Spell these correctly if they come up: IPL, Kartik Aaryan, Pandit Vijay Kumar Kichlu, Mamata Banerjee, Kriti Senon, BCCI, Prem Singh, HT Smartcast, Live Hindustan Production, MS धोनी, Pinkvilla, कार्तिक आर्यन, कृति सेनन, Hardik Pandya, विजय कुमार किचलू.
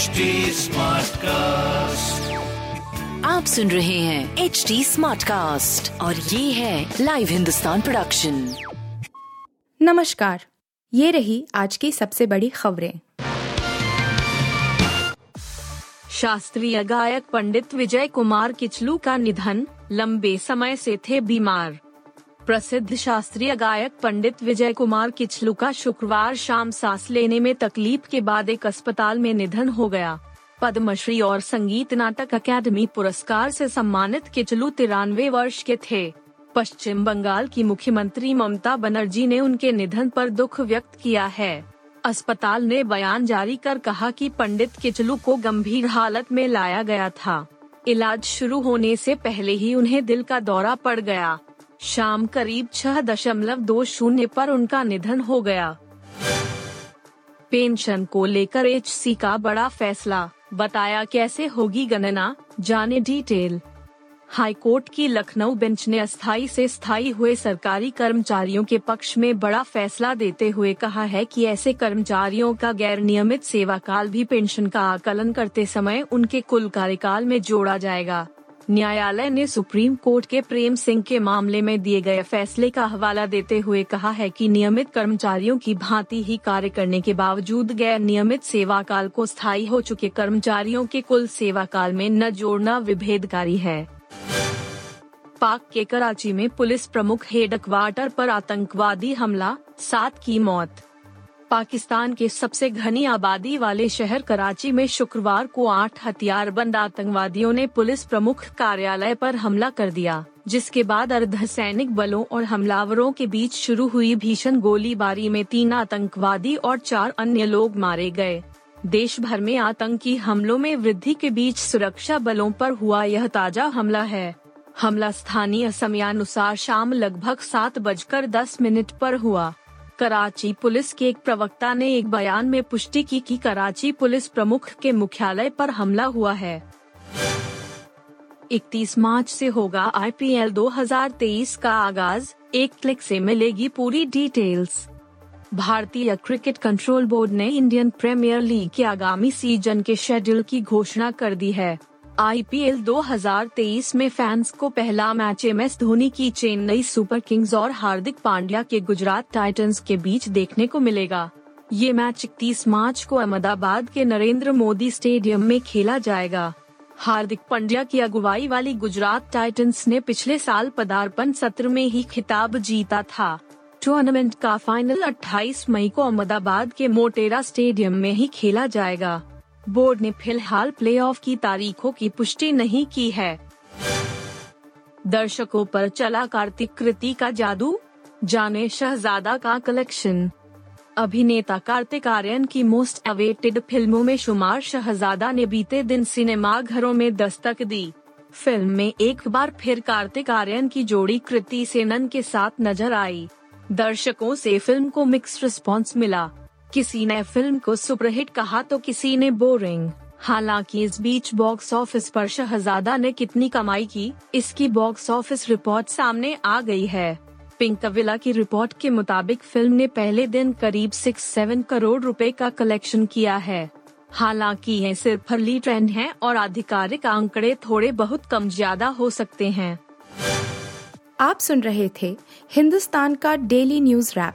HT Smartcast, आप सुन रहे हैं HT Smartcast और ये है लाइव हिंदुस्तान प्रोडक्शन। नमस्कार, ये रही आज की सबसे बड़ी खबरें। शास्त्रीय गायक पंडित विजय कुमार किचलू का निधन, लंबे समय से थे बीमार। प्रसिद्ध शास्त्रीय गायक पंडित विजय कुमार किचलू का शुक्रवार शाम सांस लेने में तकलीफ के बाद एक अस्पताल में निधन हो गया। पद्मश्री और संगीत नाटक अकादमी पुरस्कार से सम्मानित किचलू 93 वर्ष के थे। पश्चिम बंगाल की मुख्यमंत्री ममता बनर्जी ने उनके निधन पर दुख व्यक्त किया है। अस्पताल ने बयान जारी कर कहा कि पंडित किचलू को गंभीर हालत में लाया गया था। इलाज शुरू होने से पहले ही उन्हें दिल का दौरा पड़ गया। शाम करीब 6:20 पर उनका निधन हो गया। पेंशन को लेकर एचसी का बड़ा फैसला, बताया कैसे होगी गणना, जाने डिटेल। हाईकोर्ट की लखनऊ बेंच ने अस्थाई से स्थायी हुए सरकारी कर्मचारियों के पक्ष में बड़ा फैसला देते हुए कहा है कि ऐसे कर्मचारियों का गैर नियमित सेवाकाल भी पेंशन का आकलन करते समय उनके कुल कार्यकाल में जोड़ा जाएगा। न्यायालय ने सुप्रीम कोर्ट के प्रेम सिंह के मामले में दिए गए फैसले का हवाला देते हुए कहा है कि नियमित कर्मचारियों की भांति ही कार्य करने के बावजूद गैर नियमित सेवाकाल को स्थायी हो चुके कर्मचारियों के कुल सेवाकाल में न जोड़ना विभेदकारी है। पाक के कराची में पुलिस प्रमुख हेडक्वार्टर पर आतंकवादी हमला, 7 की मौत। पाकिस्तान के सबसे घनी आबादी वाले शहर कराची में शुक्रवार को 8 हथियारबंद आतंकवादियों ने पुलिस प्रमुख कार्यालय पर हमला कर दिया, जिसके बाद अर्धसैनिक बलों और हमलावरों के बीच शुरू हुई भीषण गोलीबारी में 3 आतंकवादी और 4 अन्य लोग मारे गए। देश भर में आतंकी हमलों में वृद्धि के बीच सुरक्षा बलों पर हुआ यह ताजा हमला है। हमला स्थानीय समयानुसार शाम लगभग 7:10 पर हुआ। कराची पुलिस के एक प्रवक्ता ने एक बयान में पुष्टि की कि कराची पुलिस प्रमुख के मुख्यालय पर हमला हुआ है। 31 मार्च से होगा IPL 2023 का आगाज, एक क्लिक से मिलेगी पूरी डिटेल्स। भारतीय क्रिकेट कंट्रोल बोर्ड ने इंडियन प्रीमियर लीग के आगामी सीजन के शेड्यूल की घोषणा कर दी है। IPL 2023 में फैंस को पहला मैच MS धोनी की चेन्नई सुपर किंग्स और हार्दिक पांड्या के गुजरात टाइटंस के बीच देखने को मिलेगा। ये मैच 31 मार्च को अहमदाबाद के नरेंद्र मोदी स्टेडियम में खेला जाएगा। हार्दिक पांड्या की अगुवाई वाली गुजरात टाइटंस ने पिछले साल पदार्पण सत्र में ही खिताब जीता था। टूर्नामेंट का फाइनल 28 मई को अहमदाबाद के मोटेरा स्टेडियम में ही खेला जाएगा। बोर्ड ने फिलहाल प्लेऑफ की तारीखों की पुष्टि नहीं की है। दर्शकों पर चला कार्तिक कृति का जादू, जाने शहजादा का कलेक्शन। अभिनेता कार्तिक आर्यन की मोस्ट अवेटेड फिल्मों में शुमार शहजादा ने बीते दिन सिनेमा घरों में दस्तक दी। फिल्म में एक बार फिर कार्तिक आर्यन की जोड़ी कृति सेनन के साथ नजर आई। दर्शकों से फिल्म को मिक्स रिस्पॉन्स मिला। किसी ने फिल्म को सुपरहिट कहा तो किसी ने बोरिंग। हालांकि इस बीच बॉक्स ऑफिस पर शहजादा ने कितनी कमाई की, इसकी बॉक्स ऑफिस रिपोर्ट सामने आ गई है। पिंकविला की रिपोर्ट के मुताबिक फिल्म ने पहले दिन करीब 6-7 करोड़ रुपए का कलेक्शन किया है। हालांकि यह सिर्फ अर्ली ट्रेंड है और आधिकारिक आंकड़े थोड़े बहुत कम ज्यादा हो सकते हैं। आप सुन रहे थे हिंदुस्तान का डेली न्यूज रैप,